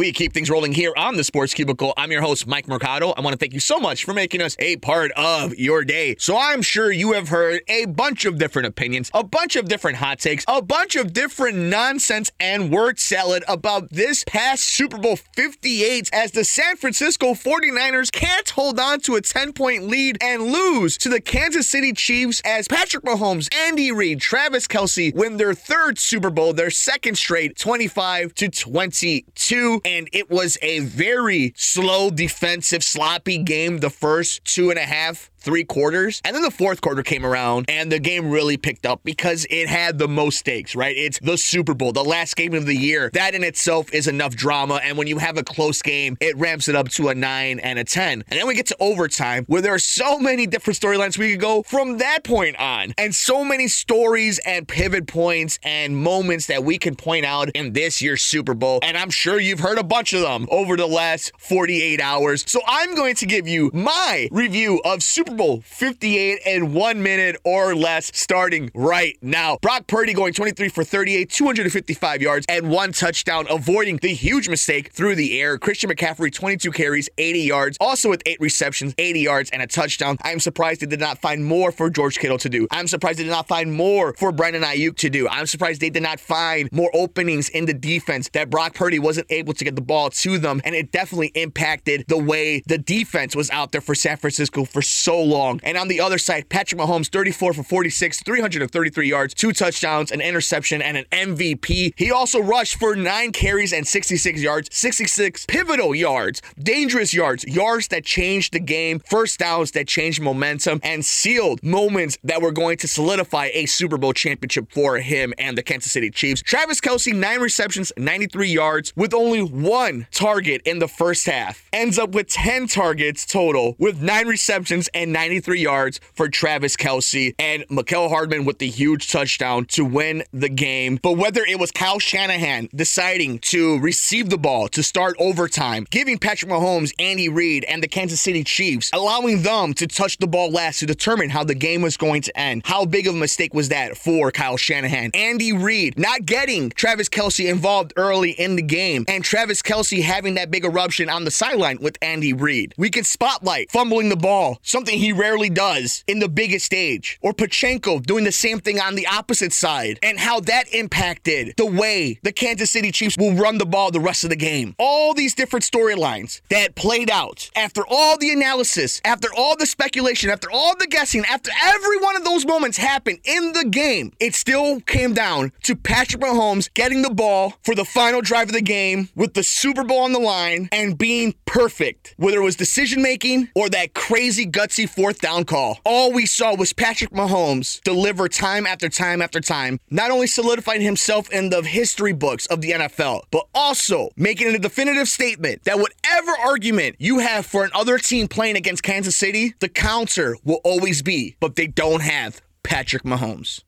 We keep things rolling here on the Sports Cubicle. I'm your host, Mike Mercado. I want to thank you so much for making us a part of your day. So I'm sure you have heard a bunch of different opinions, a bunch of different hot takes, a bunch of different nonsense and word salad about this past Super Bowl 58 as the San Francisco 49ers can't hold on to a 10-point lead and lose to the Kansas City Chiefs as Patrick Mahomes, Andy Reid, Travis Kelce win their third Super Bowl, their second straight, 25-22. And it was a very slow, defensive, sloppy game the first 2.5, 3 quarters. And then the fourth quarter came around and the game really picked up because it had the most stakes, right? It's the Super Bowl, the last game of the year. That in itself is enough drama. And when you have a close game, it ramps it up to a 9 and a 10. And then we get to overtime where there are so many different storylines we could go from that point on. And so many stories and pivot points and moments that we can point out in this year's Super Bowl. And I'm sure you've heard a bunch of them over the last 48 hours. So I'm going to give you my review of Super Bowl 58 in 1 minute or less starting right now. Brock Purdy going 23 for 38, 255 yards and 1 touchdown, avoiding the huge mistake through the air. Christian McCaffrey, 22 carries, 80 yards, also with 8 receptions, 80 yards and a touchdown. I'm surprised they did not find more for George Kittle to do. I'm surprised they did not find more for Brandon Ayuk to do. I'm surprised they did not find more openings in the defense, that Brock Purdy wasn't able to get the ball to them, and it definitely impacted the way the defense was out there for San Francisco for so long. And on the other side, Patrick Mahomes, 34 for 46, 333 yards, 2 touchdowns, an interception, and an MVP. He also rushed for 9 carries and 66 yards, 66 pivotal yards, dangerous yards, yards that changed the game, first downs that changed momentum, and sealed moments that were going to solidify a Super Bowl championship for him and the Kansas City Chiefs. Travis Kelce, 9 receptions, 93 yards, with only 1 target in the first half. Ends up with 10 targets total, with 9 receptions and 93 yards for Travis Kelce, and Mecole Hardman with the huge touchdown to win the game. But whether it was Kyle Shanahan deciding to receive the ball to start overtime, giving Patrick Mahomes, Andy Reid, and the Kansas City Chiefs, allowing them to touch the ball last to determine how the game was going to end. How big of a mistake was that for Kyle Shanahan? Andy Reid not getting Travis Kelce involved early in the game, and Travis Kelce having that big eruption on the sideline with Andy Reid. We can spotlight fumbling the ball, something he rarely does in the biggest stage, or Pacheco doing the same thing on the opposite side, and how that impacted the way the Kansas City Chiefs will run the ball the rest of the game. All these different storylines that played out after all the analysis, after all the speculation, after all the guessing, after every one of those moments happened in the game, it still came down to Patrick Mahomes getting the ball for the final drive of the game with the Super Bowl on the line and being perfect, whether it was decision making or that crazy gutsy 4th down call. All we saw was Patrick Mahomes deliver time after time after time, not only solidifying himself in the history books of the NFL, but also making it a definitive statement that whatever argument you have for another team playing against Kansas City, the counter will always be, but they don't have Patrick Mahomes.